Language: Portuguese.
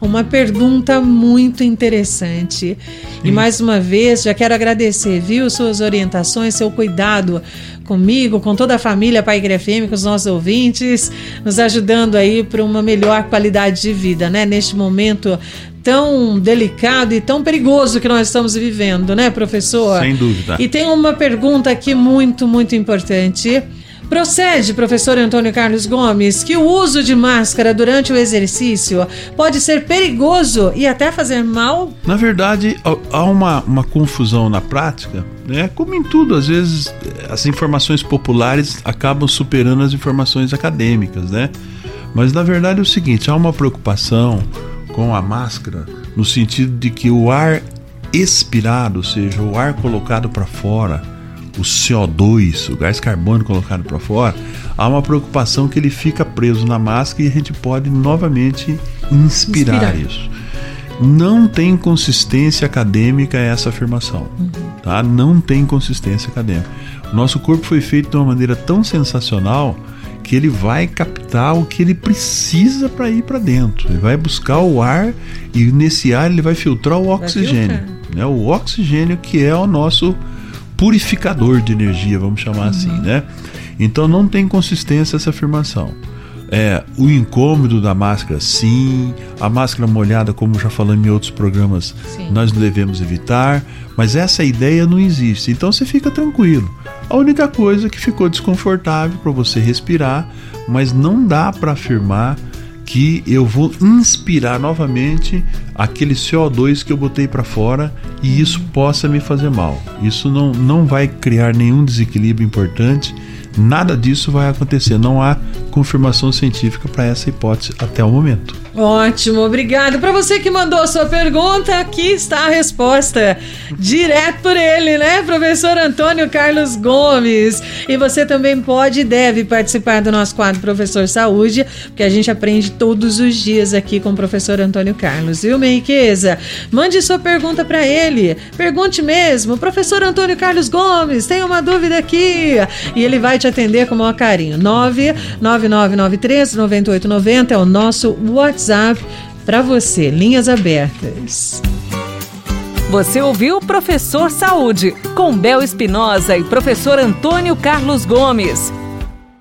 Uma pergunta muito interessante. E mais uma vez, já quero agradecer, viu, suas orientações, seu cuidado comigo, com toda a família Pai Gria FM, com os nossos ouvintes, nos ajudando aí para uma melhor qualidade de vida, né? Neste momento tão delicado e tão perigoso que nós estamos vivendo, né, professor? Sem dúvida. E tem uma pergunta aqui muito, muito importante. Procede, professor Antônio Carlos Gomes, que o uso de máscara durante o exercício pode ser perigoso e até fazer mal? Na verdade, há uma confusão na prática, né? Como em tudo, às vezes as informações populares acabam superando as informações acadêmicas, né? Mas na verdade é o seguinte, há uma preocupação com a máscara no sentido de que o ar expirado, ou seja, o ar colocado para fora, o CO2, o gás carbônico colocado para fora, há uma preocupação que ele fica preso na máscara e a gente pode novamente inspirar. Isso. Não tem consistência acadêmica essa afirmação. Tá? Não tem consistência acadêmica. O nosso corpo foi feito de uma maneira tão sensacional que ele vai captar o que ele precisa para ir para dentro. Ele vai buscar o ar e nesse ar ele vai filtrar o oxigênio. Né? O oxigênio que é o nosso purificador de energia, vamos chamar assim, né? Então não tem consistência essa afirmação. O incômodo da máscara, sim. A máscara molhada, como já falamos em outros programas, sim, nós devemos evitar. Mas essa ideia não existe. Então você fica tranquilo. A única coisa é que ficou desconfortável para você respirar, mas não dá para afirmar que eu vou inspirar novamente aquele CO2 que eu botei para fora e isso possa me fazer mal. Isso não vai criar nenhum desequilíbrio importante, nada disso vai acontecer, não há confirmação científica para essa hipótese até o momento. Ótimo, obrigado. Para você que mandou a sua pergunta, aqui está a resposta. Direto por ele, né, professor Antônio Carlos Gomes. E você também pode e deve participar do nosso quadro Professor Saúde, porque a gente aprende todos os dias aqui com o professor Antônio Carlos, viu, minha riqueza? Mande sua pergunta para ele. Pergunte mesmo, professor Antônio Carlos Gomes, tem uma dúvida aqui. E ele vai te atender com o maior carinho. 99993-9890 é o nosso WhatsApp. Para você, linhas abertas. Você ouviu o Professor Saúde, com Bel Espinosa e professor Antônio Carlos Gomes.